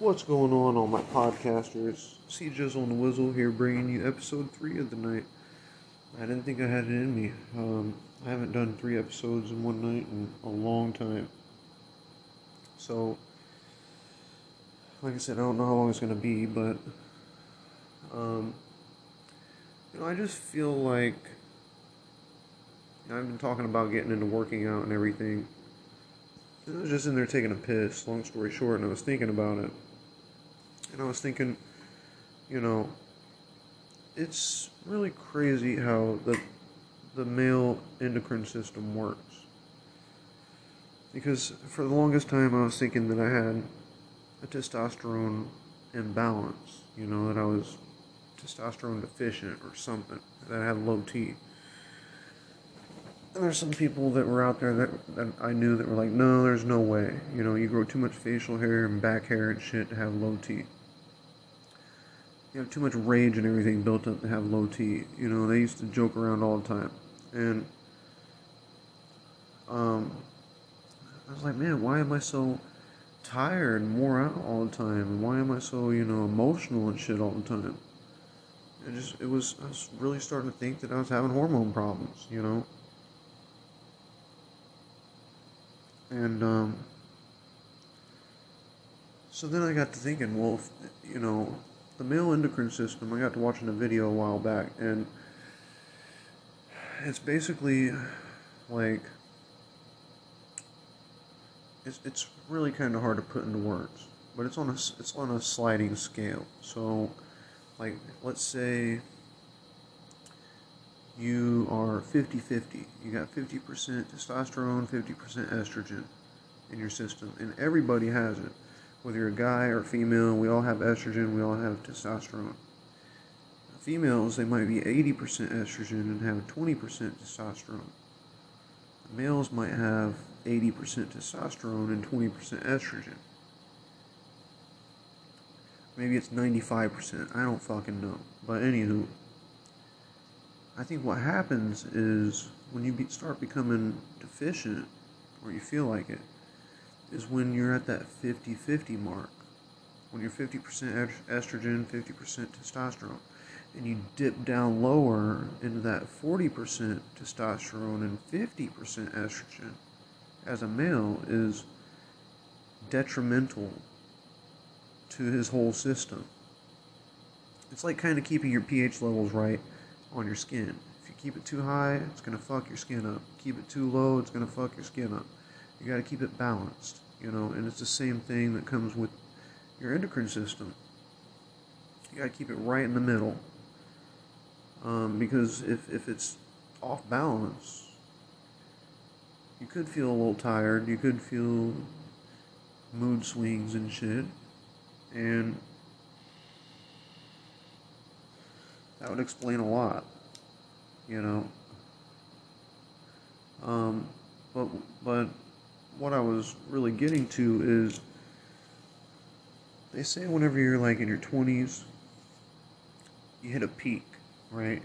What's going on, all my podcasters? CJ's on the Wizzle here, bringing you episode 3 of the night. I didn't think I had it in me. I haven't done 3 episodes in one night in a long time. So, like I said, I don't know how long it's going to be, but I just feel like I've been talking about getting into working out and everything. I was just in there taking a piss, long story short, and I was thinking about it. And I was thinking, it's really crazy how the male endocrine system works. Because for the longest time I was thinking that I had a testosterone imbalance, that I was testosterone deficient or something, that I had low T. And there's some people that were out there that I knew that were like, no, there's no way. You grow too much facial hair and back hair and shit to have low T. You have too much rage and everything built up to have low T. They used to joke around all the time. And I was like, man, why am I so tired and wore out all the time? And why am I so, emotional and shit all the time? I was really starting to think that I was having hormone problems, And, so then I got to thinking, well, the male endocrine system, I got to watching a video a while back, and it's basically, like, it's really kind of hard to put into words, but it's on a sliding scale. So, like, let's say you are 50-50. You got 50% testosterone, 50% estrogen in your system. And everybody has it. Whether you're a guy or female, we all have estrogen, we all have testosterone. Females, they might be 80% estrogen and have 20% testosterone. Males might have 80% testosterone and 20% estrogen. Maybe it's 95%. I don't fucking know. But anywho, I think what happens is when you start becoming deficient, or you feel like it, is when you're at that 50-50 mark. When you're 50% estrogen, 50% testosterone. And you dip down lower into that 40% testosterone and 50% estrogen, as a male, is detrimental to his whole system. It's like kind of keeping your pH levels right on your skin. If you keep it too high, it's going to fuck your skin up. Keep it too low, it's going to fuck your skin up. You got to keep it balanced, and it's the same thing that comes with your endocrine system. You got to keep it right in the middle, because if it's off balance, you could feel a little tired, you could feel mood swings and shit, and that would explain a lot, But what I was really getting to is, they say whenever you're like in your 20s, you hit a peak, right?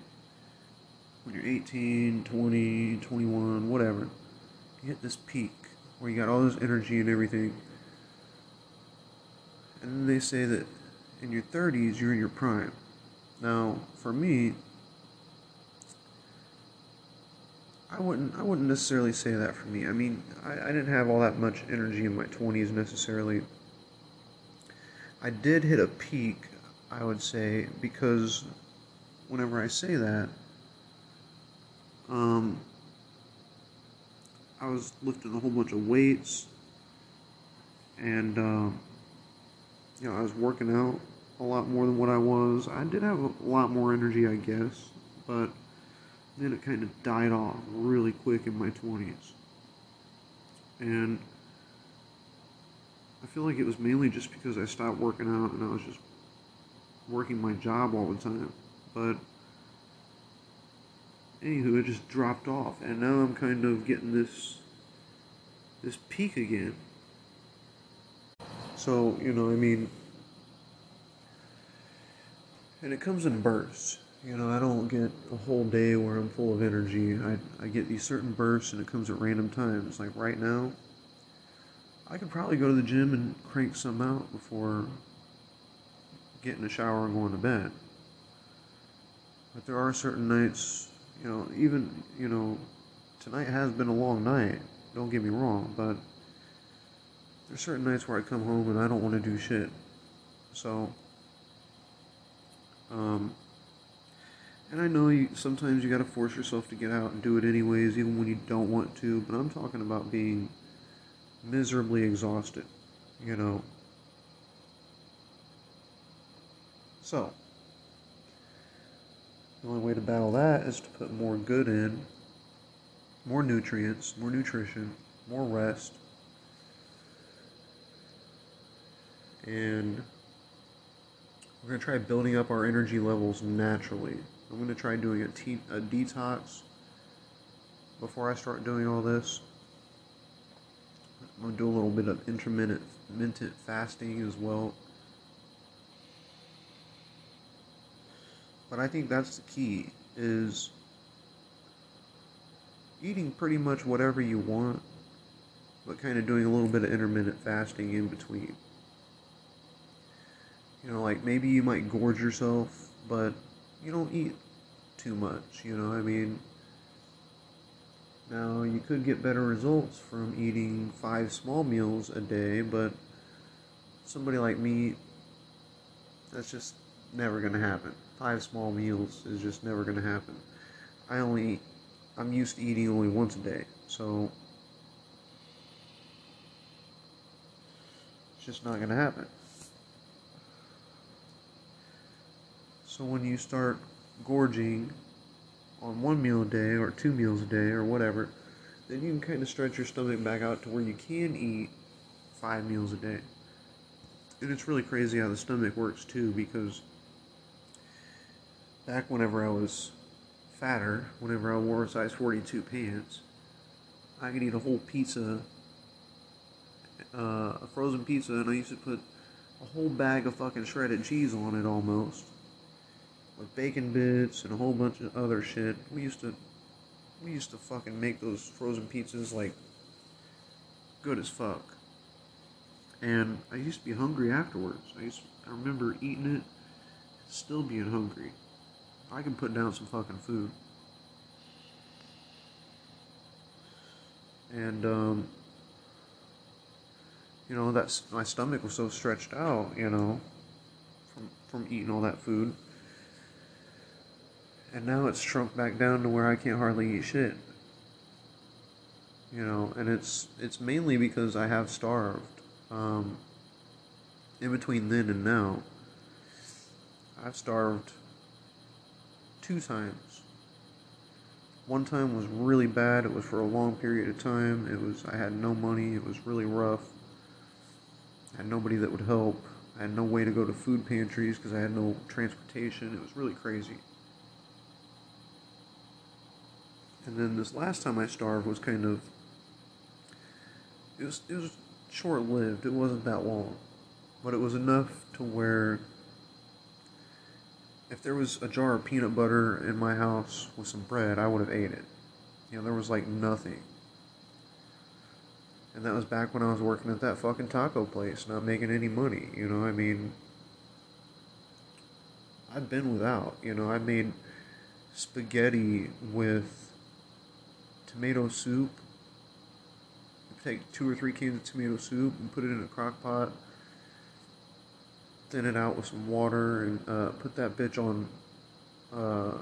When you're 18, 20, 21, whatever, you hit this peak where you got all this energy and everything. And then they say that in your 30s, you're in your prime. Now, for me, I wouldn't necessarily say that for me. I mean, I didn't have all that much energy in my 20s necessarily. I did hit a peak, I would say, because whenever I say that, I was lifting a whole bunch of weights, and, I was working out a lot more than what I was. I did have a lot more energy, I guess, but then it kind of died off really quick in my 20s. And I feel like it was mainly just because I stopped working out and I was just working my job all the time. But anywho, it just dropped off, and now I'm kind of getting this peak again. So, I mean, and it comes in bursts. I don't get a whole day where I'm full of energy. I get these certain bursts, and it comes at random times. Like right now, I could probably go to the gym and crank some out before getting a shower and going to bed. But there are certain nights, tonight has been a long night, don't get me wrong, but there's certain nights where I come home and I don't want to do shit. So, and I know sometimes you got to force yourself to get out and do it anyways, even when you don't want to, but I'm talking about being miserably exhausted, So, the only way to battle that is to put more good in, more nutrients, more nutrition, more rest, and we're going to try building up our energy levels naturally. I'm going to try doing a detox before I start doing all this. I'm going to do a little bit of intermittent fasting as well. But I think that's the key, is eating pretty much whatever you want, but kind of doing a little bit of intermittent fasting in between. Like maybe you might gorge yourself, but you don't eat too much, Now, you could get better results from eating 5 small meals a day, but somebody like me, that's just never going to happen. 5 small meals is just never going to happen. I'm used to eating only once a day, so it's just not going to happen. So when you start gorging on 1 meal a day or 2 meals a day or whatever, then you can kind of stretch your stomach back out to where you can eat 5 meals a day. And it's really crazy how the stomach works too, because back whenever I was fatter, whenever I wore size 42 pants, I could eat a whole pizza, a frozen pizza, and I used to put a whole bag of fucking shredded cheese on it almost, with bacon bits and a whole bunch of other shit. We used to fucking make those frozen pizzas like good as fuck. And I used to be hungry afterwards. I remember eating it and still being hungry. I can put down some fucking food. And that's, my stomach was so stretched out, from eating all that food. And now it's shrunk back down to where I can't hardly eat shit. And it's mainly because I have starved. In between then and now, I've starved 2 times. One time was really bad. It was for a long period of time. I had no money. It was really rough. I had nobody that would help. I had no way to go to food pantries because I had no transportation. It was really crazy. And then this last time I starved was kind of, it was short-lived, it wasn't that long, but it was enough to where if there was a jar of peanut butter in my house with some bread, I would have ate it. There was like nothing. And that was back when I was working at that fucking taco place, not making any money, I've been without, I made spaghetti with tomato soup. You take 2 or 3 cans of tomato soup and put it in a crock pot, thin it out with some water, and put that bitch on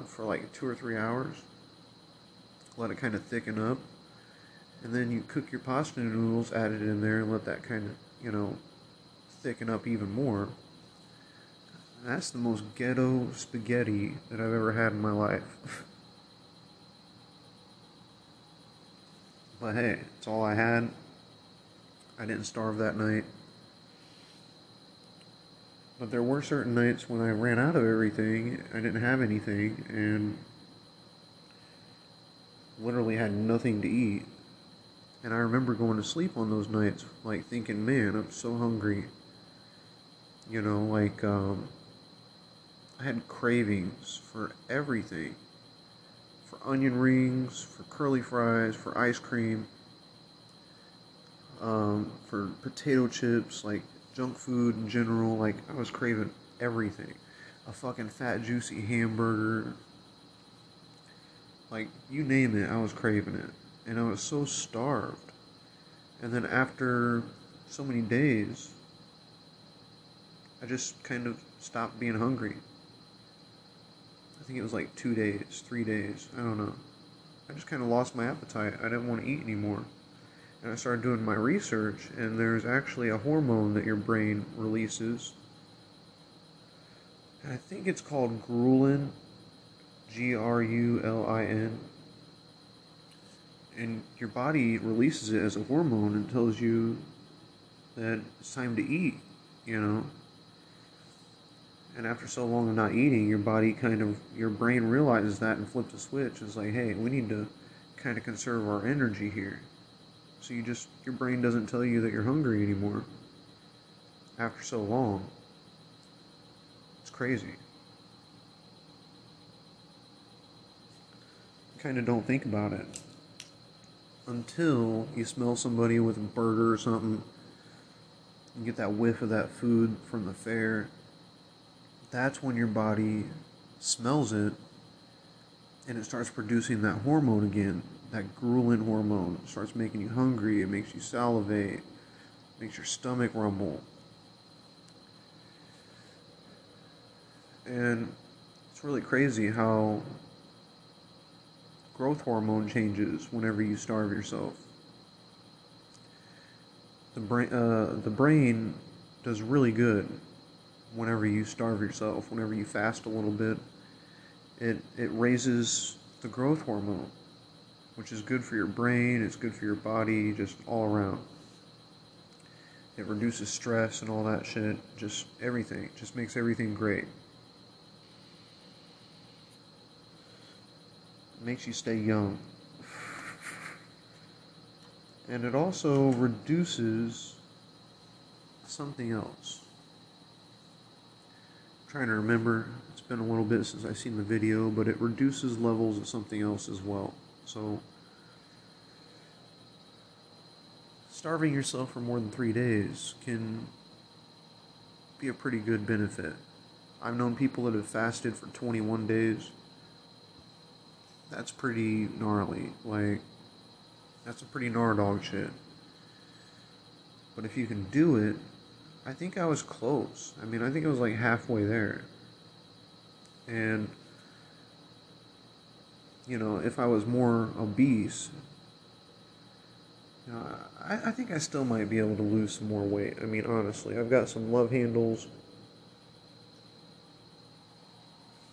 for like 2 or 3 hours. Let it kind of thicken up, and then you cook your pasta noodles, add it in there, and let that kind of thicken up even more. And that's the most ghetto spaghetti that I've ever had in my life. But hey, it's all I had. I didn't starve that night. But there were certain nights when I ran out of everything, I didn't have anything, and literally had nothing to eat. And I remember going to sleep on those nights, like thinking, man, I'm so hungry. I had cravings for everything. For onion rings, for curly fries, for ice cream. for potato chips, like junk food in general. Like, I was craving everything. A fucking fat, juicy hamburger. Like, you name it, I was craving it. And I was so starved. And then after so many days, I just kind of stopped being hungry. I think it was like 2 days, 3 days, I don't know. I just kind of lost my appetite. I didn't want to eat anymore. And I started doing my research, and there's actually a hormone that your brain releases. And I think it's called ghrelin, G-R-U-L-I-N. And your body releases it as a hormone and tells you that it's time to eat, you know. And after so long of not eating, your body kind of, your brain realizes that and flips a switch. It's like, hey, we need to kind of conserve our energy here. So you just, your brain doesn't tell you that you're hungry anymore after so long. It's crazy. You kind of don't think about it until you smell somebody with a burger or something. You get that whiff of that food from the fair. That's when your body smells it, and it starts producing that hormone again, that ghrelin hormone. It starts making you hungry, it makes you salivate, it makes your stomach rumble. And it's really crazy how growth hormone changes whenever you starve yourself. The brain does really good. Whenever you starve yourself, whenever you fast a little bit, it raises the growth hormone, which is good for your brain, it's good for your body, just all around. It reduces stress and all that shit, just everything, just makes everything great. It makes you stay young. And it also reduces something else. Trying to remember, it's been a little bit since I've seen the video, but it reduces levels of something else as well. So starving yourself for more than 3 days can be a pretty good benefit. I've known people that have fasted for 21 days. That's pretty gnarly. Like, that's a pretty gnar dog shit. But if you can do it, I think I was close. I mean, I think I was like halfway there. And, you know, if I was more obese, you know, I think I still might be able to lose some more weight. I mean, honestly, I've got some love handles.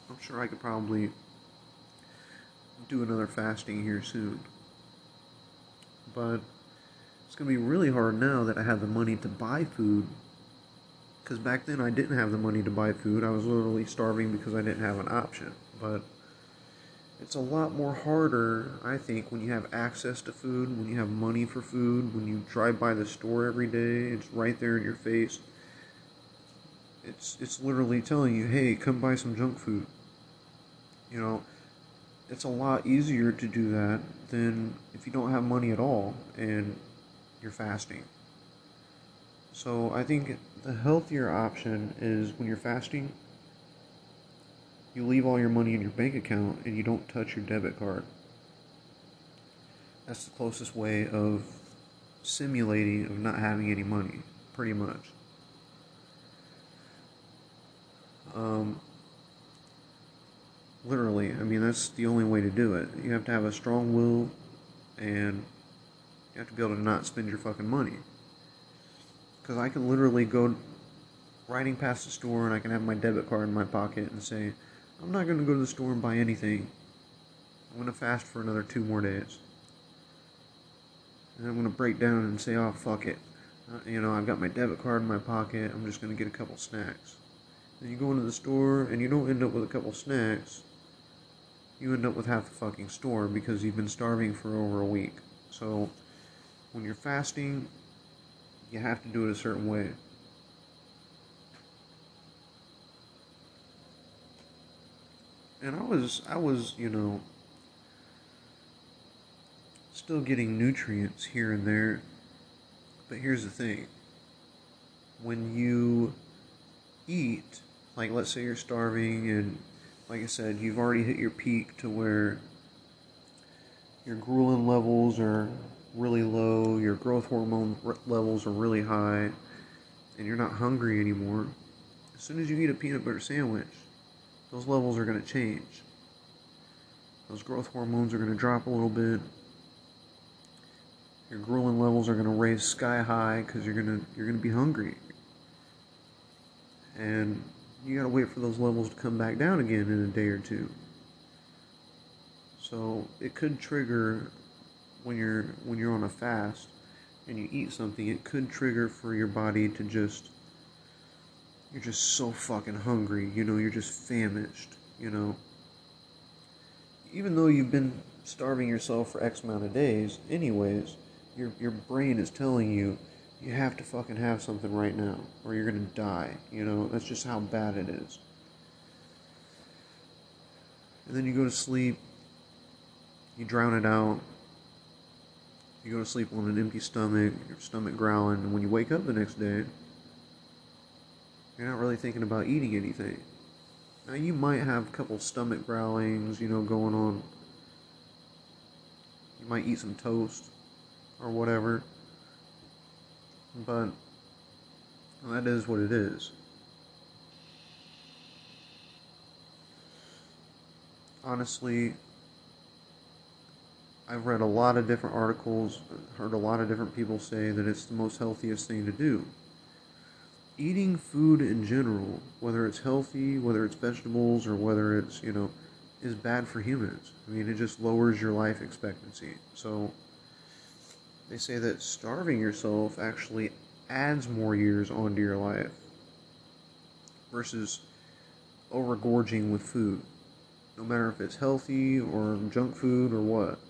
I'm sure I could probably do another fasting here soon. But it's going to be really hard now that I have the money to buy food. Because back then I didn't have the money to buy food. I was literally starving because I didn't have an option. But it's a lot more harder, I think, when you have access to food, when you have money for food, when you drive by the store every day, it's right there in your face. It's literally telling you, hey, come buy some junk food. You know, it's a lot easier to do that than if you don't have money at all and you're fasting. So I think the healthier option is when you're fasting, you leave all your money in your bank account and you don't touch your debit card. That's the closest way of simulating of not having any money, pretty much. Literally, I mean, that's the only way to do it. You have to have a strong will, and you have to be able to not spend your fucking money. Because I can literally go riding past the store and I can have my debit card in my pocket and say, I'm not going to go to the store and buy anything. I'm going to fast for another 2 more days. And I'm going to break down and say, oh, fuck it. You know, I've got my debit card in my pocket. I'm just going to get a couple snacks. Then you go into the store and you don't end up with a couple snacks. You end up with half the fucking store because you've been starving for over a week. So when you're fasting, you have to do it a certain way. And I was, you know, still getting nutrients here and there. But here's the thing. When you eat, like let's say you're starving and like I said, you've already hit your peak to where your ghrelin levels are really low, your growth hormone levels are really high, and you're not hungry anymore, as soon as you eat a peanut butter sandwich, those levels are going to change. Those growth hormones are going to drop a little bit. Your ghrelin levels are going to raise sky high because you're going to be hungry. And you got to wait for those levels to come back down again in a day or two. So it could trigger when you're on a fast and you eat something, it could trigger for your body to you're just so fucking hungry, you're just famished, Even though you've been starving yourself for X amount of days, anyways, your brain is telling you, you have to fucking have something right now, or you're gonna die, That's just how bad it is. And then you go to sleep, you drown it out, you go to sleep on an empty stomach, your stomach growling, and when you wake up the next day, you're not really thinking about eating anything. Now, you might have a couple stomach growlings, going on. You might eat some toast or whatever. But that is what it is. Honestly, I've read a lot of different articles, heard a lot of different people say that it's the most healthiest thing to do. Eating food in general, whether it's healthy, whether it's vegetables, or whether it's, is bad for humans. I mean, it just lowers your life expectancy. So, they say that starving yourself actually adds more years onto your life versus overgorging with food, no matter if it's healthy or junk food or what.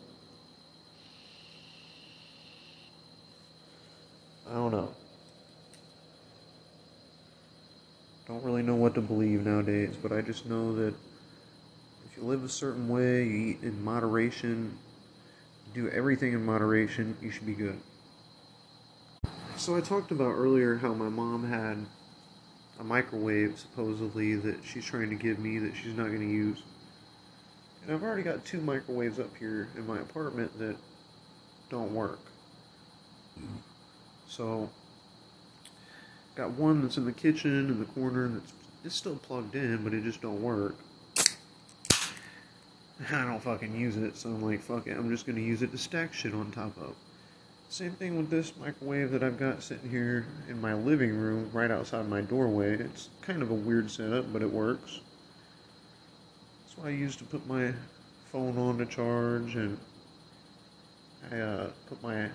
I don't know. Don't really know what to believe nowadays, but I just know that if you live a certain way, you eat in moderation, you do everything in moderation, you should be good. So I talked about earlier how my mom had a microwave, supposedly, that she's trying to give me that she's not going to use. And I've already got two microwaves up here in my apartment that don't work. So got one that's in the kitchen in the corner that's still plugged in, but it just don't work. I don't fucking use it, so I'm like, fuck it, I'm just gonna use it to stack shit on top of. Same thing with this microwave that I've got sitting here in my living room, right outside my doorway. It's kind of a weird setup, but it works. That's what I use to put my phone on to charge, and I put my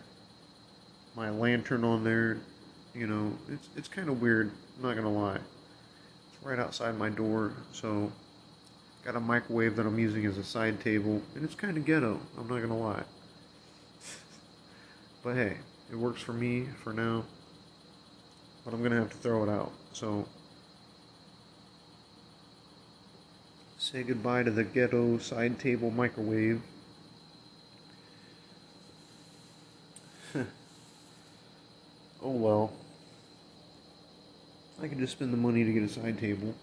lantern on there. It's kind of weird, I'm not gonna lie. It's right outside my door, so got a microwave that I'm using as a side table, and it's kind of ghetto, I'm not gonna lie. But hey, it works for me for now, but I'm gonna have to throw it out. So say goodbye to the ghetto side table microwave. Oh well. I could just spend the money to get a side table.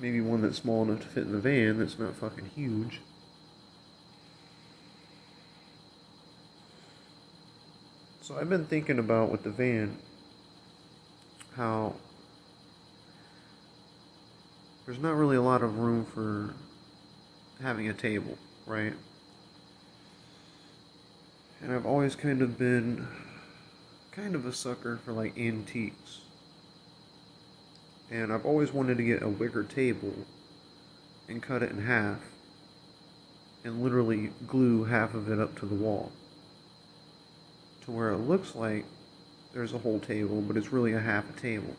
Maybe one that's small enough to fit in the van that's not fucking huge. So I've been thinking about with the van how there's not really a lot of room for having a table, right? And I've always kind of been a sucker for like antiques. And I've always wanted to get a wicker table and cut it in half and literally glue half of it up to the wall to where it looks like there's a whole table, but it's really a half a table.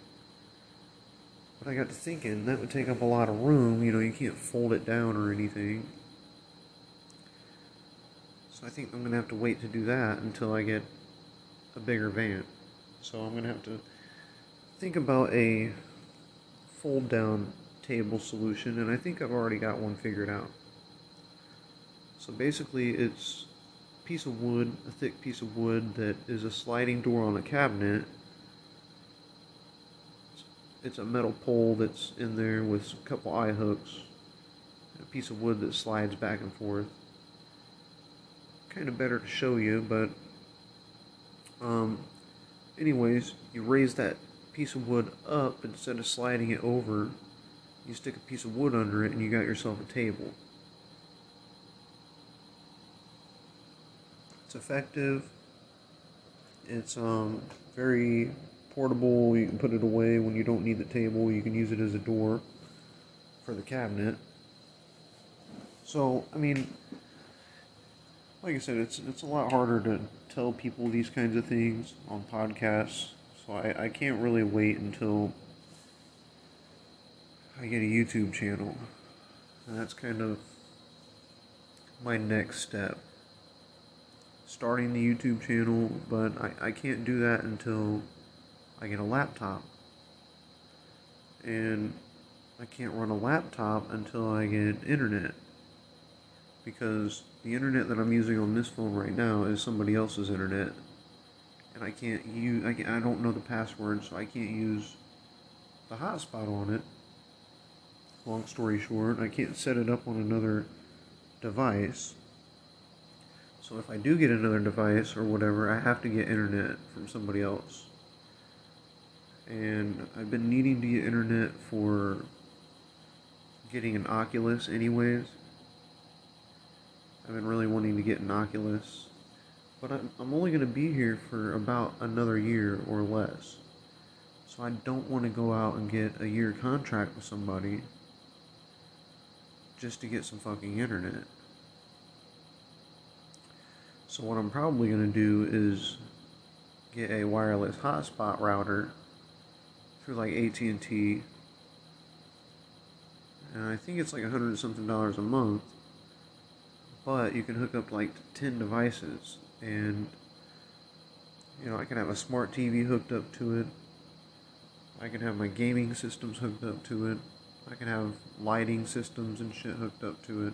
But I got to thinking, that would take up a lot of room, you can't fold it down or anything. So I think I'm going to have to wait to do that until I get a bigger van. So I'm going to have to think about a fold down table solution, and I think I've already got one figured out. So basically it's piece of wood, a thick piece of wood that is a sliding door on a cabinet. It's a metal pole that's in there with a couple eye hooks, a piece of wood that slides back and forth. Kind of better to show you, but anyways, you raise that piece of wood up instead of sliding it over. You stick a piece of wood under it and you got yourself a table. It's effective. It's very portable. You can put it away when you don't need the table. You can use it as a door for the cabinet. So, I mean, like I said, it's a lot harder to tell people these kinds of things on podcasts, so I can't really wait until I get a YouTube channel, and that's kind of my next step, starting the YouTube channel, but I can't do that until I get a laptop, and I can't run a laptop until I get internet, because the internet that I'm using on this phone right now is somebody else's internet, and I can't use, I don't know the password, so I can't use the hotspot on it. Long story short, I can't set it up on another device. So if I do get another device or whatever, I have to get internet from somebody else. And I've been needing to get internet for getting an Oculus anyways. I've been really wanting to get an Oculus. But I'm only going to be here for about another year or less. So I don't want to go out and get a year contract with somebody just to get some fucking internet. So what I'm probably going to do is get a wireless hotspot router through like AT&T, and I think it's like $100 and something a month, but you can hook up like 10 devices, and you know, I can have a smart TV hooked up to it, I can have my gaming systems hooked up to it, I can have lighting systems and shit hooked up to it.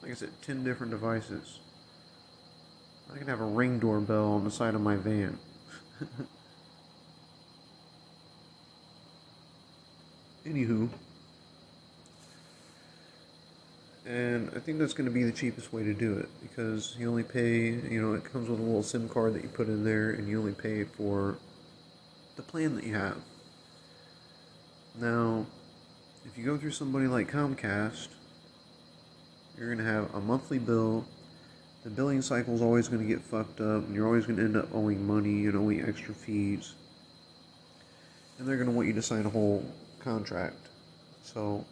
Like I said, 10 different devices. I can have a Ring doorbell on the side of my van. Anywho. And I think that's going to be the cheapest way to do it, because you only pay, you know, it comes with a little SIM card that you put in there, and you only pay for the plan that you have. Now, if you go through somebody like Comcast, you're going to have a monthly bill. The billing cycle is always going to get fucked up, and you're always going to end up owing money and owing extra fees. And they're going to want you to sign a whole contract. So,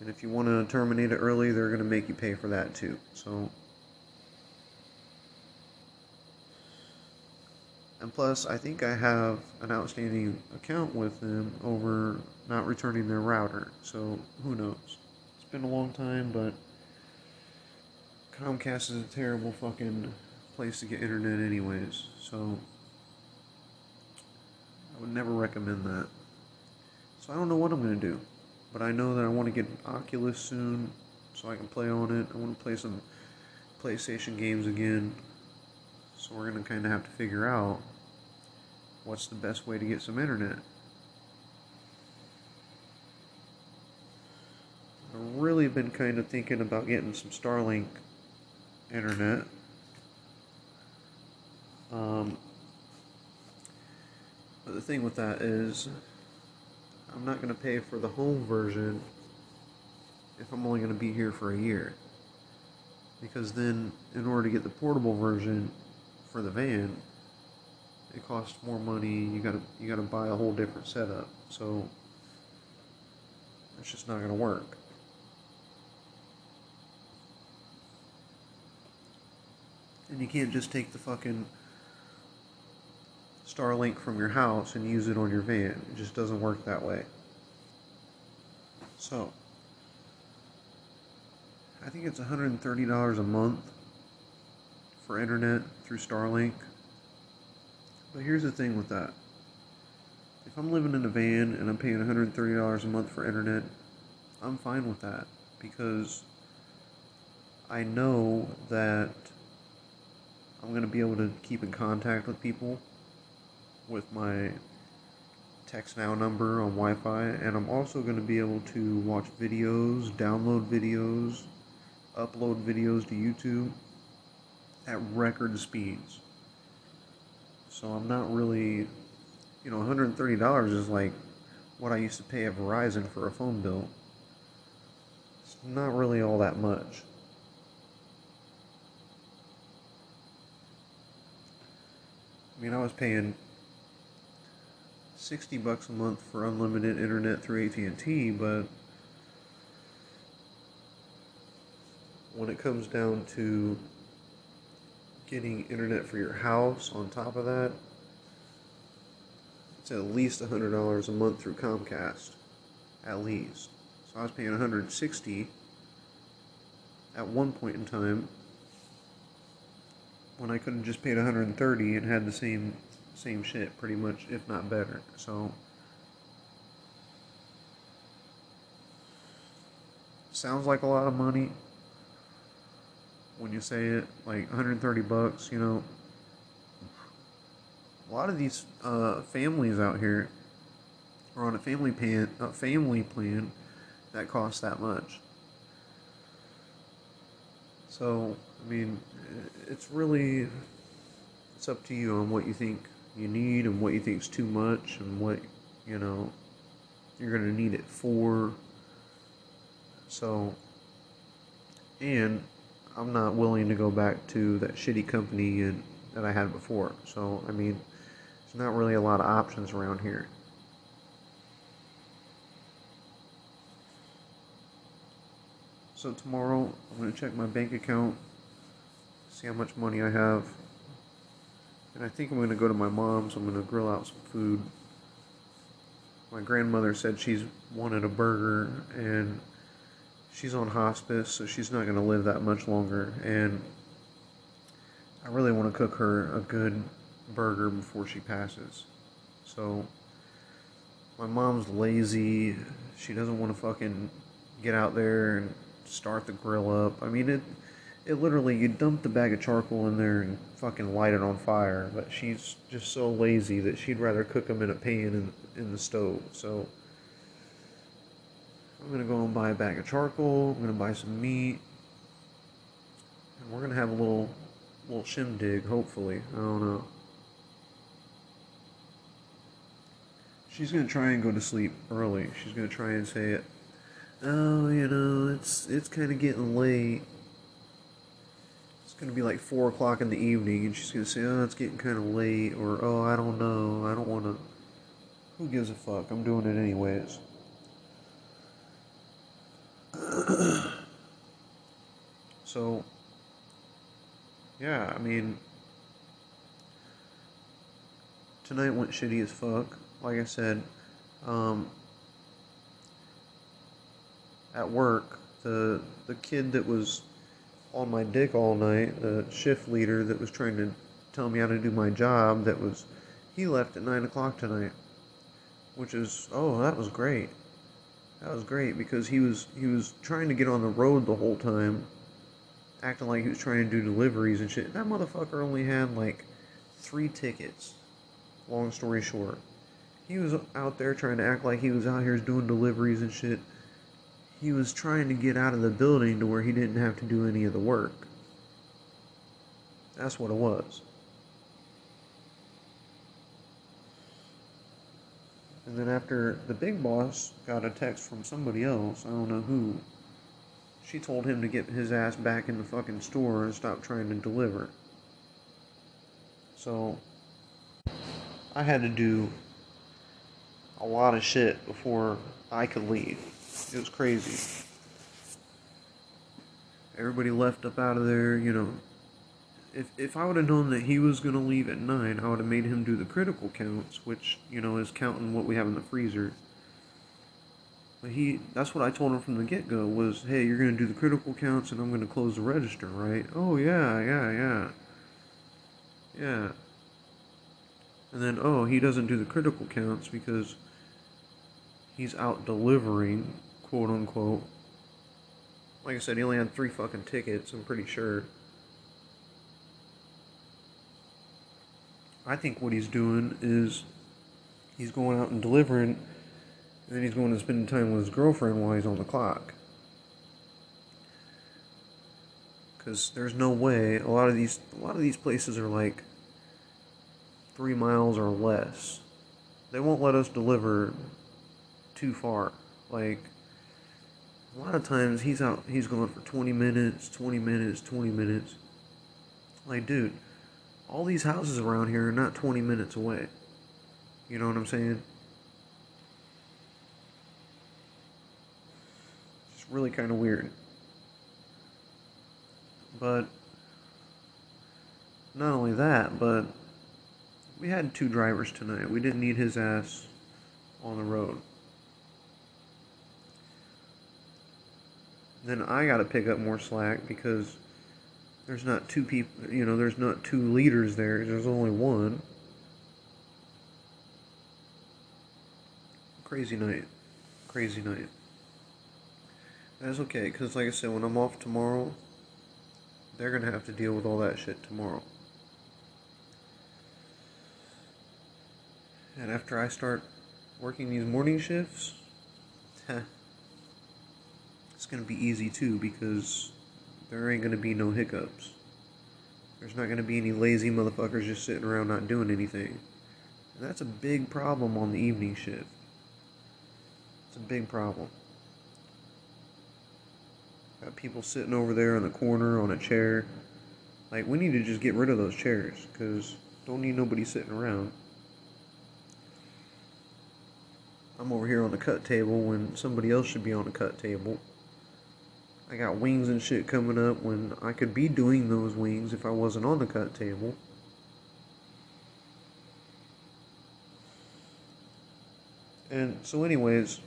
and if you want to terminate it early, they're going to make you pay for that too. So, and plus, I think I have an outstanding account with them over not returning their router. So, who knows? It's been a long time, but Comcast is a terrible fucking place to get internet anyways, so I would never recommend that. So I don't know what I'm going to do, but I know that I want to get an Oculus soon so I can play on it. I want to play some PlayStation games again, so we're going to kind of have to figure out what's the best way to get some internet. Really been kind of thinking about getting some Starlink internet. But the thing with that is, I'm not going to pay for the home version if I'm only going to be here for a year. Because then, in order to get the portable version for the van, it costs more money. You gotta buy a whole different setup. So it's just not going to work. And you can't just take the fucking Starlink from your house and use it on your van. It just doesn't work that way. So, I think it's $130 a month for internet through Starlink. But here's the thing with that. If I'm living in a van and I'm paying $130 a month for internet, I'm fine with that, because I know that I'm going to be able to keep in contact with people with my Text Now number on Wi-Fi, and I'm also going to be able to watch videos, download videos, upload videos to YouTube at record speeds. So I'm not really, you know, $130 is like what I used to pay at Verizon for a phone bill. It's not really all that much. I mean, I was paying $60 a month for unlimited internet through AT&T, but when it comes down to getting internet for your house on top of that, it's at least $100 a month through Comcast, at least. So I was paying $160 at one point in time when I could have just paid $130 and had the same shit, pretty much, if not better. So sounds like a lot of money when you say it, like $130, you know. A lot of these families out here are on a family plan that costs that much. So, I mean, it's up to you on what you think you need and what you think's too much and what, you know, you're going to need it for. So, and I'm not willing to go back to that shitty company that I had before. So, I mean, there's not really a lot of options around here. So tomorrow, I'm going to check my bank account, see how much money I have. And I think I'm going to go to my mom's. I'm going to grill out some food. My grandmother said she's wanted a burger, and she's on hospice, so she's not going to live that much longer. And I really want to cook her a good burger before she passes. So, my mom's lazy. She doesn't want to fucking get out there and start the grill up. I mean, it literally, you dump the bag of charcoal in there and fucking light it on fire, but she's just so lazy that she'd rather cook them in a pan in the stove. So I'm going to go and buy a bag of charcoal, I'm going to buy some meat, and we're going to have a little shindig, hopefully. I don't know. She's going to try and go to sleep early. She's going to try and say it. Oh, you know, it's kind of getting late. It's going to be like 4 o'clock in the evening, and she's going to say, oh, it's getting kind of late, or, oh, I don't know, I don't want to. Who gives a fuck? I'm doing it anyways. So, yeah, I mean, tonight went shitty as fuck. Like I said, at work, the kid that was on my dick all night, the shift leader that was trying to tell me how to do my job, he left at 9 o'clock tonight, which is, oh, that was great. That was great, because he was trying to get on the road the whole time, acting like he was trying to do deliveries and shit. That motherfucker only had like 3 tickets, long story short. He was out there trying to act like he was out here doing deliveries and shit. He was trying to get out of the building to where he didn't have to do any of the work. That's what it was. And then after the big boss got a text from somebody else, I don't know who, she told him to get his ass back in the fucking store and stop trying to deliver. So, I had to do a lot of shit before I could leave. It was crazy. Everybody left up out of there, you know. If I would have known that he was going to leave at 9, I would have made him do the critical counts, which, you know, is counting what we have in the freezer. But that's what I told him from the get-go, was, hey, you're going to do the critical counts and I'm going to close the register, right? Oh, yeah. And then, oh, he doesn't do the critical counts because he's out delivering, quote-unquote, Like I said, he only had 3 fucking tickets, I'm pretty sure. I think what he's doing is he's going out and delivering, and then he's going to spend time with his girlfriend while he's on the clock. Because there's no way, a lot of these places are like 3 miles or less. They won't let us deliver too far. Like, a lot of times he's going for 20 minutes, 20 minutes, 20 minutes. Like, dude, all these houses around here are not 20 minutes away. You know what I'm saying? It's really kind of weird. But not only that, but we had 2 drivers tonight. We didn't need his ass on the road. Then I gotta pick up more slack because there's not 2 people, you know, there's not 2 leaders there, there's only 1. Crazy night. Crazy night. That's okay, because like I said, when I'm off tomorrow, they're gonna have to deal with all that shit tomorrow. And after I start working these morning shifts, it's going to be easy too, because there ain't going to be no hiccups. There's not going to be any lazy motherfuckers just sitting around not doing anything. And that's a big problem on the evening shift. It's a big problem. Got people sitting over there in the corner on a chair. Like, we need to just get rid of those chairs, because don't need nobody sitting around. I'm over here on the cut table when somebody else should be on the cut table. I got wings and shit coming up when I could be doing those wings if I wasn't on the cut table. And so anyways,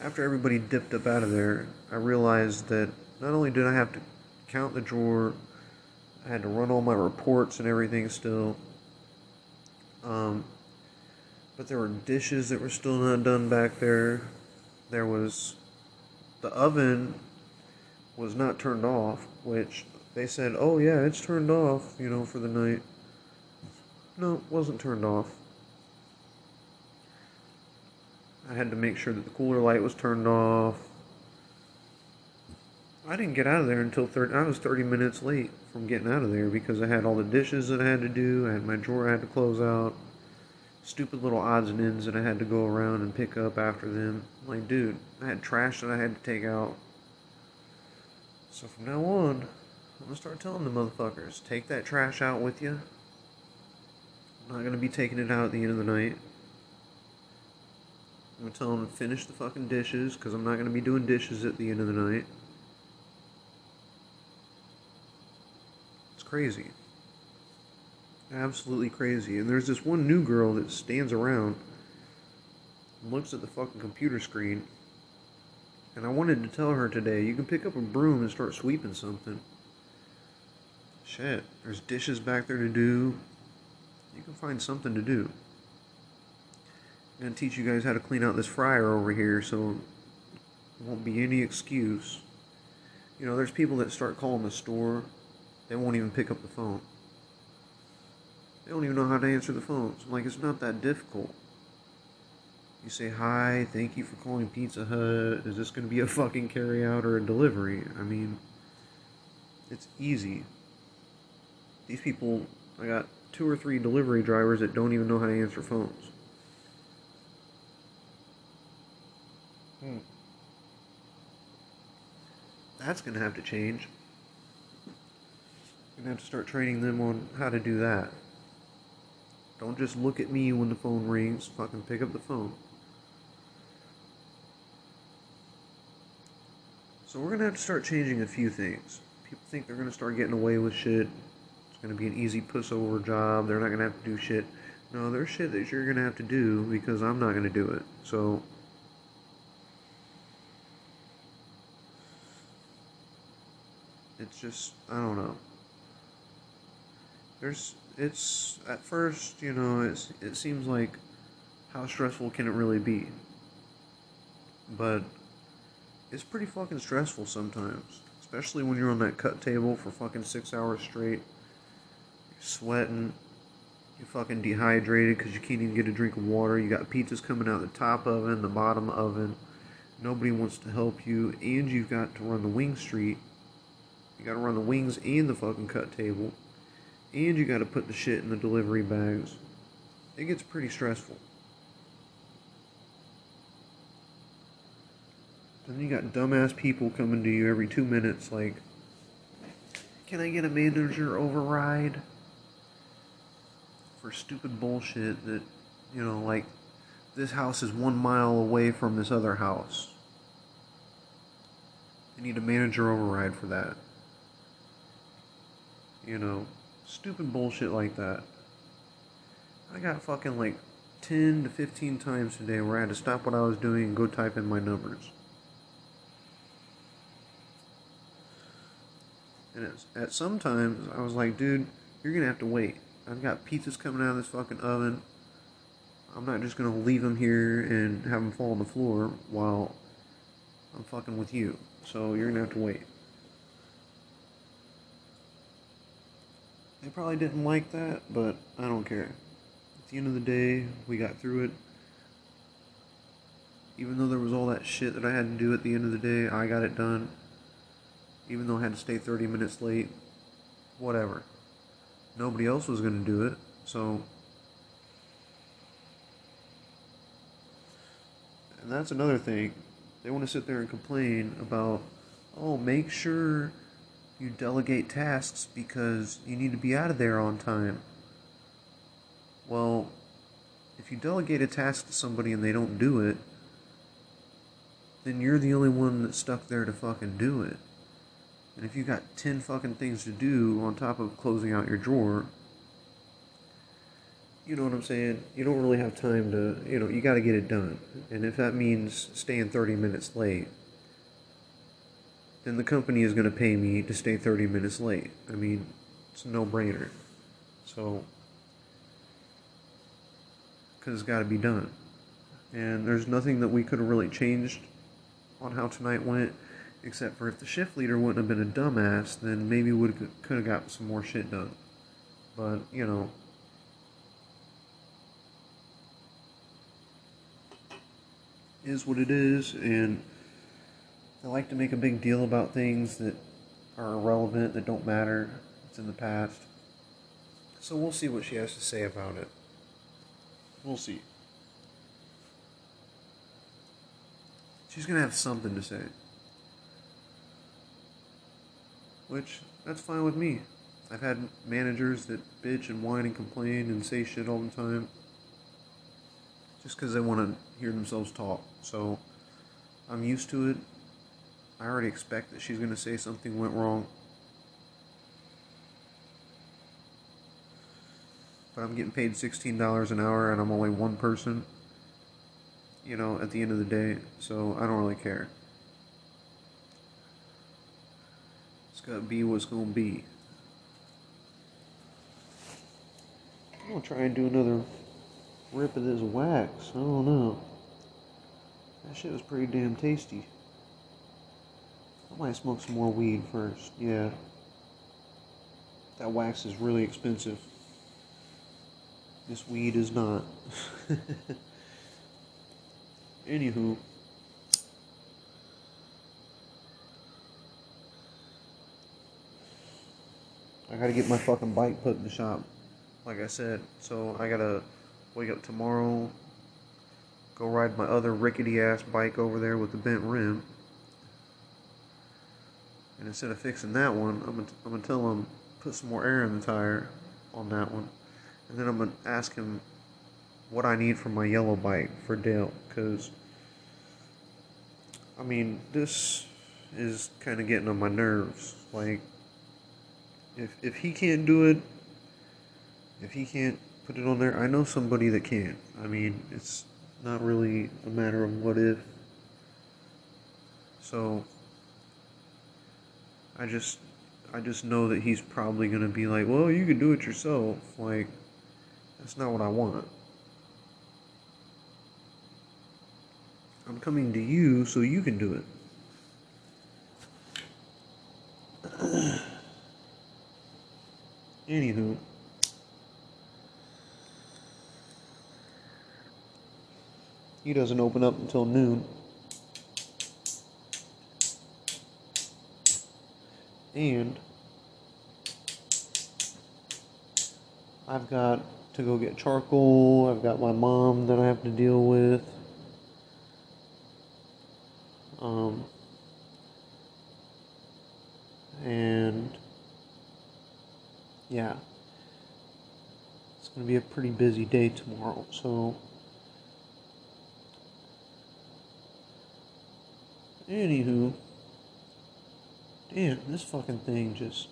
after everybody dipped up out of there, I realized that not only did I have to count the drawer, I had to run all my reports and everything still, but there were dishes that were still not done back there. There was the oven was not turned off, which they said, oh yeah, it's turned off, you know, for the night. No, it wasn't turned off. I had to make sure that the cooler light was turned off. I didn't get out of there until I was 30 minutes late from getting out of there, because I had all the dishes that I had to do, I had my drawer I had to close out, stupid little odds and ends that I had to go around and pick up after them. Like, dude, I had trash that I had to take out. So from now on, I'm gonna start telling the motherfuckers, take that trash out with you. I'm not gonna be taking it out at the end of the night. I'm gonna tell them to finish the fucking dishes, because I'm not gonna be doing dishes at the end of the night. It's crazy. Absolutely crazy. And there's this one new girl that stands around and looks at the fucking computer screen. And I wanted to tell her today, you can pick up a broom and start sweeping something. Shit, there's dishes back there to do. You can find something to do. I'm going to teach you guys how to clean out this fryer over here, so there won't be any excuse. You know, there's people that start calling the store, they won't even pick up the phone. They don't even know how to answer the phones. I'm like, it's not that difficult. You say, hi, thank you for calling Pizza Hut. Is this going to be a fucking carry-out or a delivery? I mean, it's easy. These people, I got 2 or 3 delivery drivers that don't even know how to answer phones. That's going to have to change. I'm going to have to start training them on how to do that. Don't just look at me when the phone rings. Fucking pick up the phone. So we're going to have to start changing a few things. People think they're going to start getting away with shit. It's going to be an easy pussover job. They're not going to have to do shit. No, there's shit that you're going to have to do because I'm not going to do it. So it's just, I don't know. It's, at first, you know, it seems like, how stressful can it really be? But it's pretty fucking stressful sometimes. Especially when you're on that cut table for fucking 6 hours straight. You're sweating. You're fucking dehydrated because you can't even get a drink of water. You got pizzas coming out of the top oven, the bottom oven. Nobody wants to help you. And you've got to run the wing street. You got to run the wings and the fucking cut table. And you got to put the shit in the delivery bags. It gets pretty stressful. Then you got dumbass people coming to you every 2 minutes like, can I get a manager override? For stupid bullshit that, you know, like, this house is 1 mile away from this other house. They need a manager override for that. You know, stupid bullshit like that. I got fucking like 10 to 15 times today where I had to stop what I was doing and go type in my numbers. And at some times, I was like, dude, you're going to have to wait. I've got pizzas coming out of this fucking oven. I'm not just going to leave them here and have them fall on the floor while I'm fucking with you. So you're going to have to wait. They probably didn't like that, but I don't care. At the end of the day, we got through it. Even though there was all that shit that I had to do at the end of the day, I got it done. Even though I had to stay 30 minutes late, whatever. Nobody else was going to do it, so. And that's another thing. They want to sit there and complain about, oh, make sure you delegate tasks because you need to be out of there on time. Well, if you delegate a task to somebody and they don't do it, then you're the only one that's stuck there to fucking do it. And if you got 10 fucking things to do on top of closing out your drawer, you know what I'm saying? You don't really have time to, you know, you got to get it done. And if that means staying 30 minutes late, then the company is going to pay me to stay 30 minutes late. I mean, it's a no-brainer. So, because it's got to be done. And there's nothing that we could have really changed on how tonight went. Except for if the shift leader wouldn't have been a dumbass, then maybe we could have got some more shit done. But, you know. Is what it is, and I like to make a big deal about things that are irrelevant, that don't matter. It's in the past. So we'll see what she has to say about it. We'll see. She's going to have something to say. Which, that's fine with me. I've had managers that bitch and whine and complain and say shit all the time. Just because they want to hear themselves talk. So, I'm used to it. I already expect that she's going to say something went wrong. But I'm getting paid $16 an hour and I'm only one person. You know, at the end of the day. So, I don't really care. It's gonna be what's gonna be. I'm gonna try and do another rip of this wax. I don't know. That shit was pretty damn tasty. I might smoke some more weed first. Yeah. That wax is really expensive. This weed is not. Anywho. I gotta get my fucking bike put in the shop, like I said, so I gotta wake up tomorrow, go ride my other rickety ass bike over there with the bent rim, and instead of fixing that one, I'm gonna tell him, put some more air in the tire on that one, and then I'm gonna ask him what I need for my yellow bike for Dale, because, I mean, this is kind of getting on my nerves, like, If he can't do it, if he can't put it on there, I know somebody that can. I mean, it's not really a matter of what if. So, I just know that he's probably going to be like, well, you can do it yourself. Like, that's not what I want. I'm coming to you so you can do it. Anywho. He doesn't open up until noon. And I've got to go get charcoal. I've got my mom that I have to deal with. And yeah, it's going to be a pretty busy day tomorrow, so anywho, damn, this fucking thing just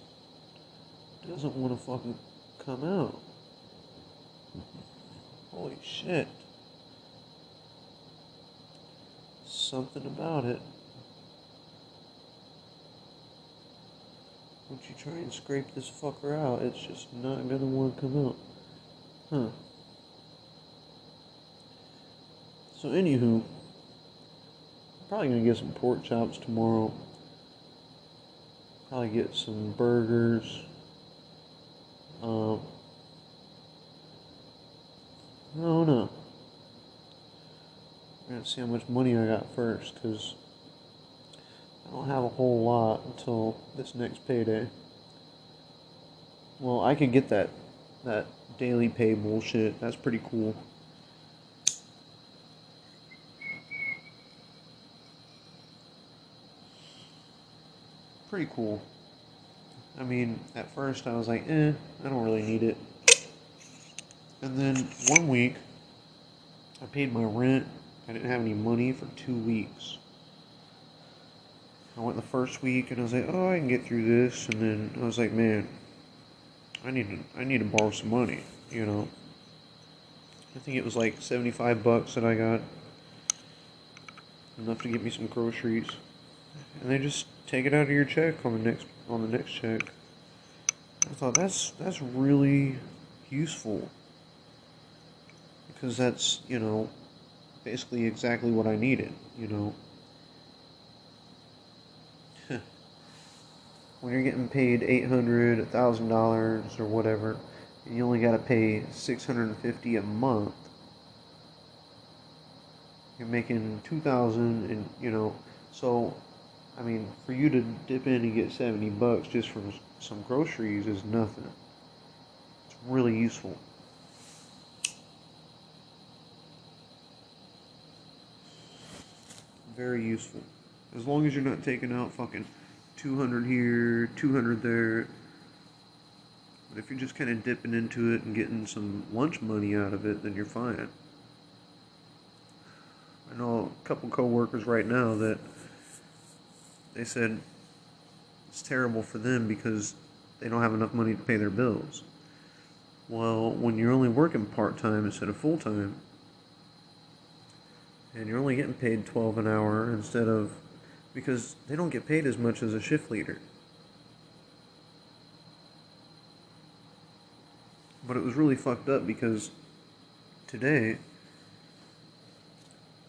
doesn't want to fucking come out. Holy shit. Something about it. Once you try and scrape this fucker out, it's just not gonna want to come out. Huh. So anywho, I'm probably gonna get some pork chops tomorrow. Probably get some burgers. I don't know. I'm gonna see how much money I got first, because I don't have a whole lot until this next payday. Well, I could get that daily pay bullshit. That's pretty cool. Pretty cool. I mean, at first I was like, I don't really need it. And then one week, I paid my rent. I didn't have any money for 2 weeks. I went the first week and I was like, oh, I can get through this. And then I was like, man, I need to borrow some money, you know. I think it was like $75 that I got. Enough to get me some groceries. And they just take it out of your check on the next check. I thought that's really useful, because that's, you know, basically exactly what I needed, you know. When you're getting paid $800, $1,000 or whatever, and you only got to pay $650 a month, you're making $2,000, and you know, so. I mean, for you to dip in and get $70 just from some groceries is nothing. It's really useful. Very useful. As long as you're not taking out fucking 200 here, 200 there. But if you're just kind of dipping into it and getting some lunch money out of it, then you're fine. I know a couple coworkers right now that they said it's terrible for them because they don't have enough money to pay their bills. Well, when you're only working part-time instead of full-time, and you're only getting paid $12 an hour instead of, because they don't get paid as much as a shift leader. But it was really fucked up, because today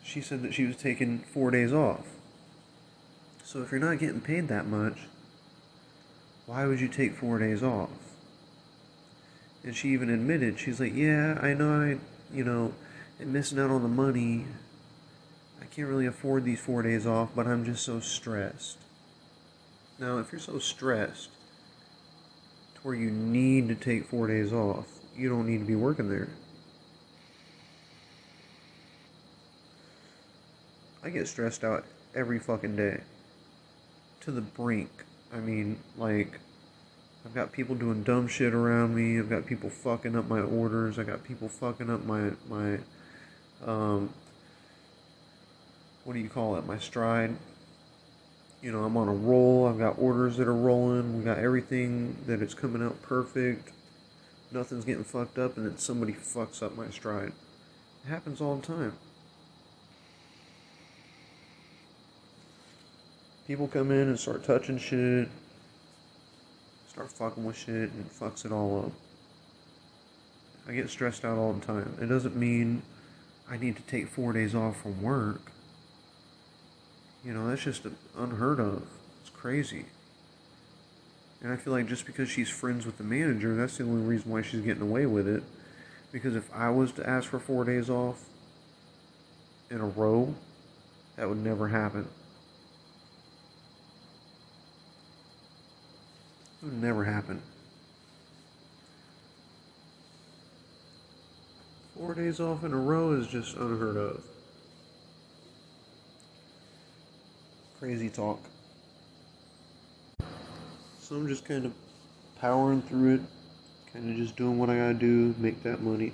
she said that she was taking 4 days off. So if you're not getting paid that much, why would you take 4 days off? And she even admitted, she's like, yeah, I know I'm missing out on the money. I can't really afford these 4 days off, but I'm just so stressed. Now, if you're so stressed to where you need to take 4 days off, you don't need to be working there. I get stressed out every fucking day. To the brink. I mean, like, I've got people doing dumb shit around me. I've got people fucking up my orders. I got people fucking up my what do you call it? My stride. You know, I'm on a roll. I've got orders that are rolling. We got everything that it's coming out perfect. Nothing's getting fucked up, and then somebody fucks up my stride. It happens all the time. People come in and start touching shit, start fucking with shit, and fucks it all up. I get stressed out all the time. It doesn't mean I need to take 4 days off from work. You know, that's just unheard of. It's crazy. And I feel like just because she's friends with the manager, that's the only reason why she's getting away with it. Because if I was to ask for 4 days off in a row, that would never happen. It would never happen. 4 days off in a row is just unheard of. Crazy talk. So I'm just kind of powering through it, kind of just doing what I gotta do, make that money.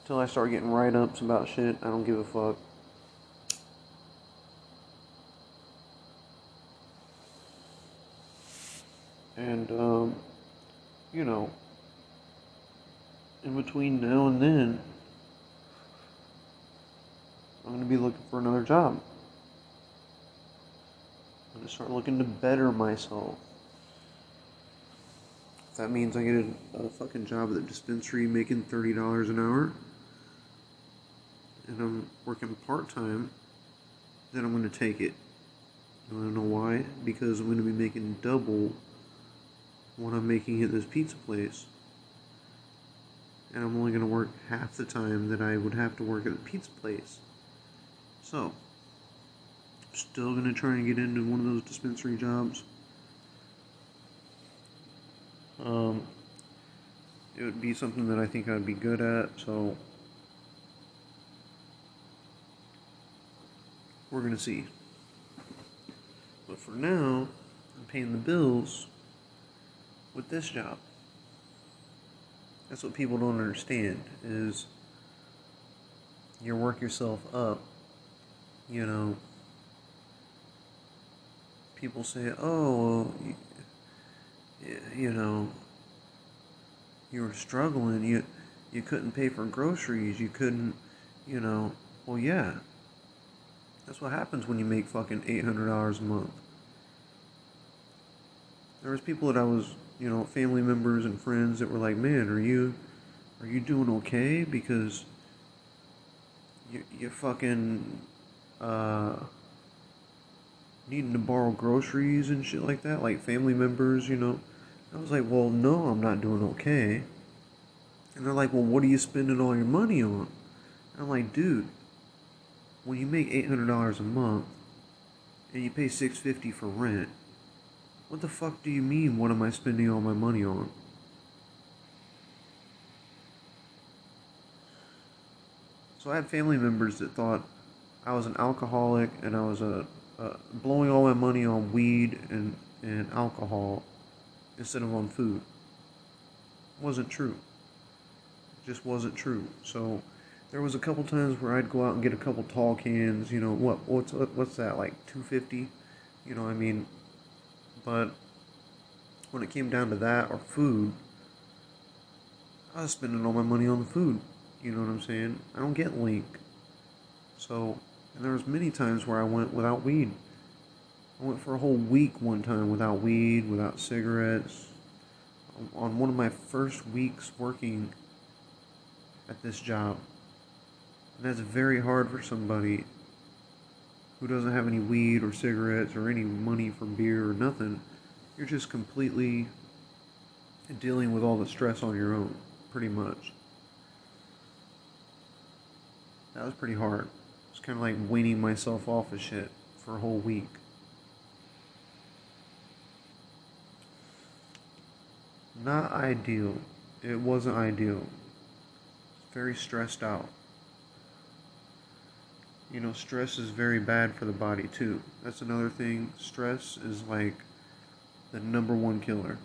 Until I start getting write-ups about shit, I don't give a fuck. And, you know, in between now and then, I'm gonna be looking for another job. I'm going to start looking to better myself. If that means I get a fucking job at the dispensary making $30 an hour, and I'm working part-time, then I'm going to take it. And I don't know why, because I'm going to be making double what I'm making at this pizza place. And I'm only going to work half the time that I would have to work at the pizza place. So still going to try and get into one of those dispensary jobs. It would be something that I think I'd be good at, so we're going to see. But for now, I'm paying the bills with this job. That's what people don't understand, is you work yourself up, you know. People say, oh, you know, you were struggling, you couldn't pay for groceries, you couldn't, you know, well, yeah, that's what happens when you make fucking $800 a month. There was people that I was, you know, family members and friends that were like, man, are you doing okay? Because you fucking, needing to borrow groceries and shit like that, like family members, you know. I was like, well, no, I'm not doing okay. And they're like, well, what are you spending all your money on? And I'm like, dude, when you make $800 a month and you pay $650 for rent, what the fuck do you mean, what am I spending all my money on? So I had family members that thought I was an alcoholic and I was blowing all my money on weed and alcohol instead of on food. Wasn't true. Just wasn't true. So there was a couple times where I'd go out and get a couple tall cans, you know, what's that, like $2.50? You know what I mean? But when it came down to that or food, I was spending all my money on the food. You know what I'm saying? I don't get link. So and there was many times where I went without weed. I went for a whole week one time without weed, without cigarettes. On one of my first weeks working at this job. And that's very hard for somebody who doesn't have any weed or cigarettes or any money for beer or nothing. You're just completely dealing with all the stress on your own, pretty much. That was pretty hard. It's kind of like weaning myself off of shit for a whole week. Not ideal. It wasn't ideal. Very stressed out. You know, stress is very bad for the body too. That's another thing. Stress is like the #1 killer.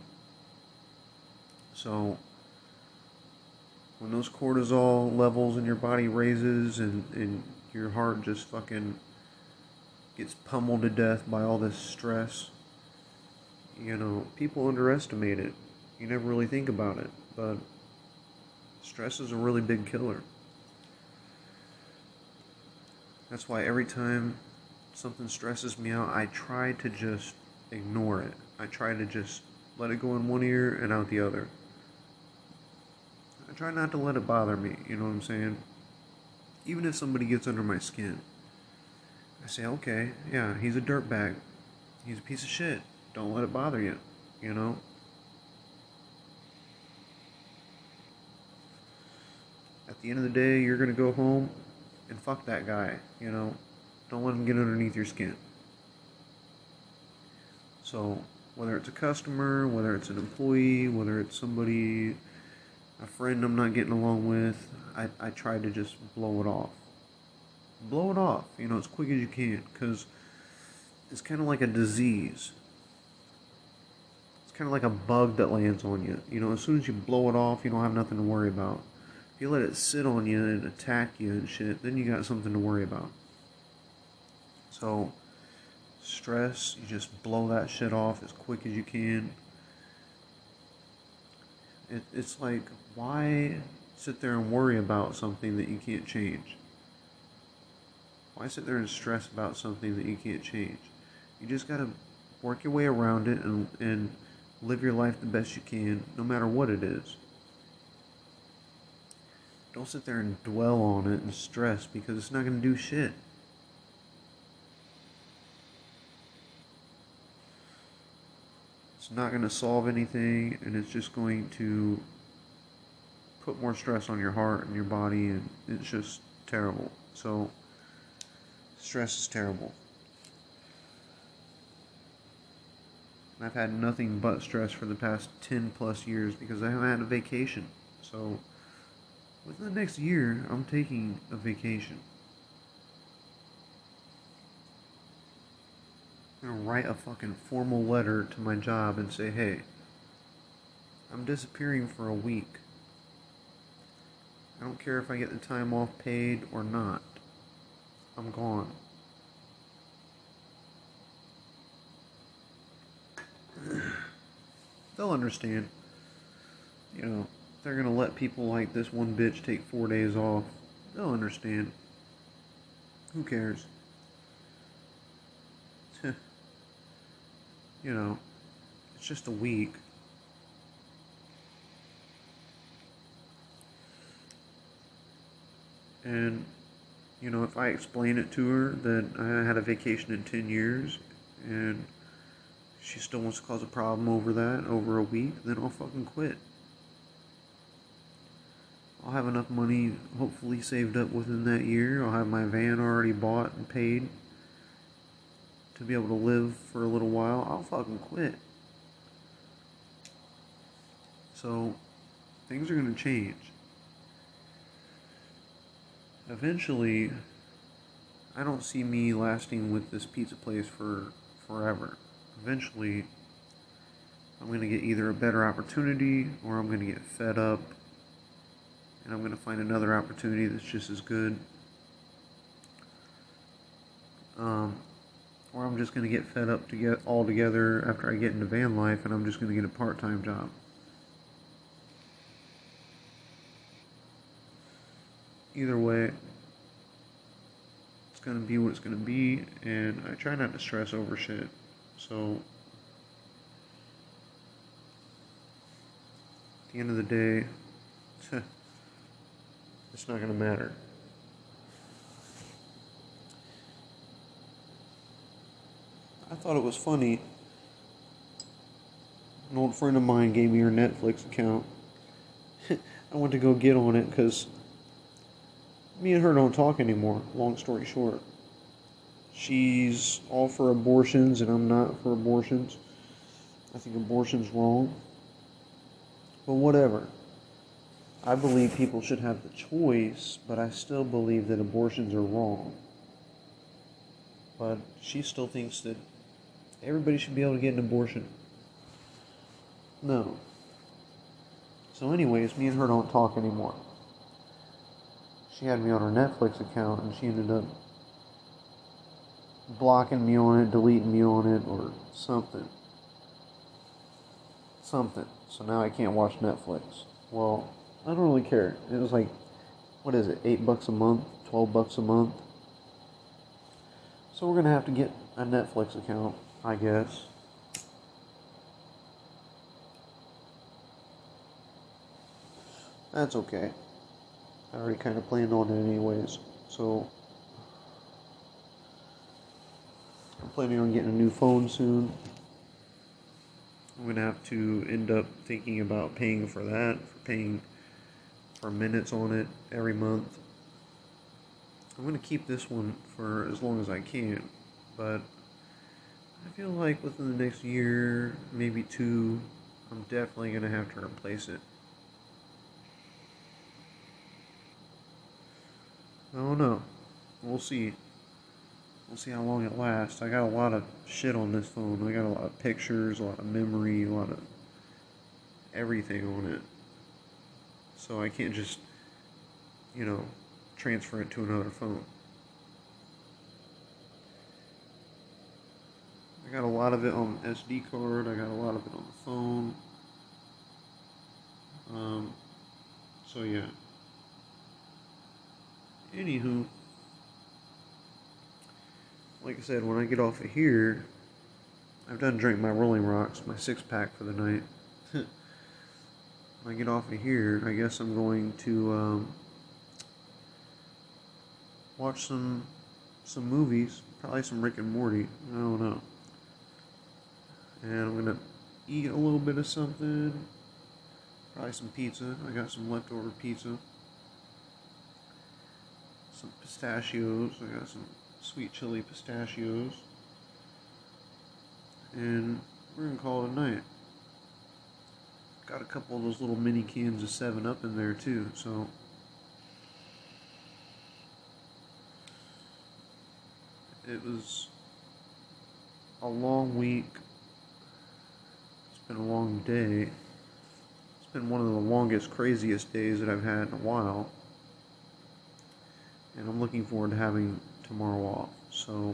So when those cortisol levels in your body raises and your heart just fucking gets pummeled to death by all this stress. You know, people underestimate it. You never really think about it, but stress is a really big killer. That's why every time something stresses me out, I try to just ignore it. I try to just let it go in one ear and out the other. I try not to let it bother me, you know what I'm saying? Even if somebody gets under my skin, I say, okay, yeah, he's a dirtbag. He's a piece of shit. don't let it bother you, you know? At the end of the day, you're going to go home and fuck that guy, you know? Don't let him get underneath your skin. So, whether it's a customer, whether it's an employee, whether it's somebody, a friend I'm not getting along with, I try to just blow it off. Blow it off, you know, as quick as you can, because it's kind of like a disease. It's kind of like a bug that lands on you. You know, as soon as you blow it off, you don't have nothing to worry about. If you let it sit on you and attack you and shit, then you got something to worry about. So, stress, you just blow that shit off as quick as you can. It's like, why sit there and worry about something that you can't change? Why sit there and stress about something that you can't change? You just gotta work your way around it and live your life the best you can, no matter what it is. Don't sit there and dwell on it and stress, because it's not gonna do shit. It's not gonna solve anything, and it's just going to put more stress on your heart and your body, and it's just terrible. So, stress is terrible. And I've had nothing but stress for the past 10 plus years because I haven't had a vacation. So within the next year, I'm taking a vacation. I'm going to write a fucking formal letter to my job and say, hey, I'm disappearing for a week. I don't care if I get the time off paid or not. I'm gone. They'll understand. You know, they're going to let people like this one bitch take 4 days off. They'll understand. Who cares? You know, it's just a week. And, you know, if I explain it to her that I had a vacation in 10 years and she still wants to cause a problem over that, over a week, then I'll fucking quit. I'll have enough money hopefully saved up within that year. I'll have my van already bought and paid to be able to live for a little while. I'll fucking quit. So, things are going to change. Eventually, I don't see me lasting with this pizza place for forever. Eventually, I'm going to get either a better opportunity or I'm going to get fed up and I'm going to find another opportunity that's just as good. Or I'm just going to get fed up to get all together after I get into van life and I'm just going to get a part-time job. Either way, it's going to be what it's going to be, and I try not to stress over shit, so at the end of the day, it's not going to matter. I thought it was funny, an old friend of mine gave me her Netflix account. I went to go get on it because me and her don't talk anymore, long story short. She's all for abortions, and I'm not for abortions. I think abortion's wrong. But whatever. I believe people should have the choice, but I still believe that abortions are wrong. But she still thinks that everybody should be able to get an abortion. No. So anyways, me and her don't talk anymore. She had me on her Netflix account, and she ended up blocking me on it, deleting me on it, or something. So now I can't watch Netflix. Well, I don't really care. It was like, what is it, $8 a month, $12 a month? So we're going to have to get a Netflix account, I guess. That's okay. I already kind of planned on it anyways, so I'm planning on getting a new phone soon. I'm going to have to end up thinking about paying for that, for paying for minutes on it every month. I'm going to keep this one for as long as I can, but I feel like within the next year, maybe two, I'm definitely going to have to replace it. I don't know. We'll see. We'll see how long it lasts. I got a lot of shit on this phone. I got a lot of pictures, a lot of memory, a lot of everything on it. So I can't just, you know, transfer it to another phone. I got a lot of it on the SD card. I got a lot of it on the phone. So yeah. Anywho, like I said, when I get off of here, I've done drank my Rolling Rocks, my 6-pack for the night. When I get off of here, I guess I'm going to watch some movies, probably some Rick and Morty, I don't know. And I'm going to eat a little bit of something, probably some pizza. I got some leftover pizza. Some pistachios. I got some sweet chili pistachios. And we're going to call it a night. Got a couple of those little mini cans of 7-Up in there too, so it was a long week. It's been a long day. It's been one of the longest, craziest days that I've had in a while. And I'm looking forward to having tomorrow off. So,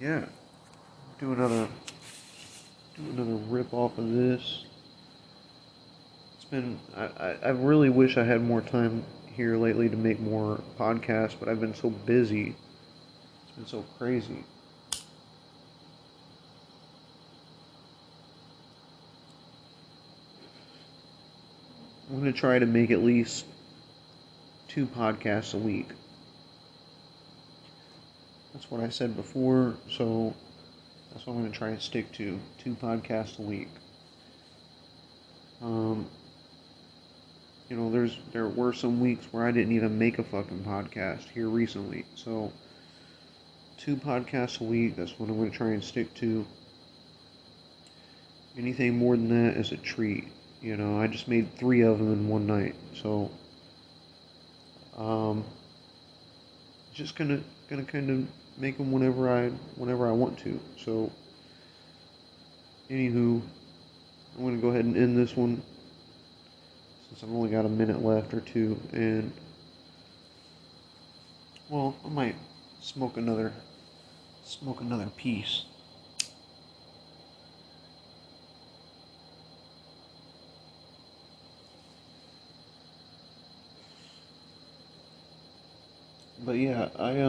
yeah, do another rip off of this. It's been, I really wish I had more time here lately to make more podcasts, but I've been so busy. It's been so crazy. I'm going to try to make at least 2 podcasts a week. That's what I said before, so that's what I'm going to try and stick to. 2 podcasts a week. You know, there were some weeks where I didn't even make a fucking podcast here recently. So, 2 podcasts a week, that's what I'm going to try and stick to. Anything more than that is a treat. You know, I just made 3 of them in one night, so just gonna kind of make them whenever I want to. So, anywho, I'm gonna go ahead and end this one since I've only got a minute left or 2, and well, I might smoke another piece. But yeah, I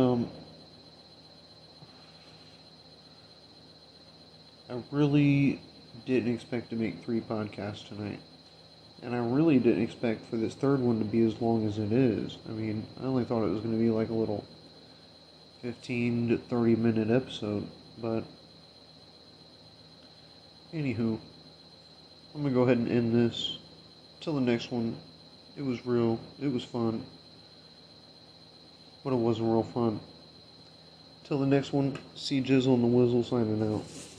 really didn't expect to make 3 podcasts tonight. And I really didn't expect for this third one to be as long as it is. I mean, I only thought it was going to be like a little 15 to 30 minute episode. But, anywho, I'm going to go ahead and end this. Till the next one, it was real, it was fun. But it wasn't real fun. Till the next one, see Jizzle and the Wizzle signing out.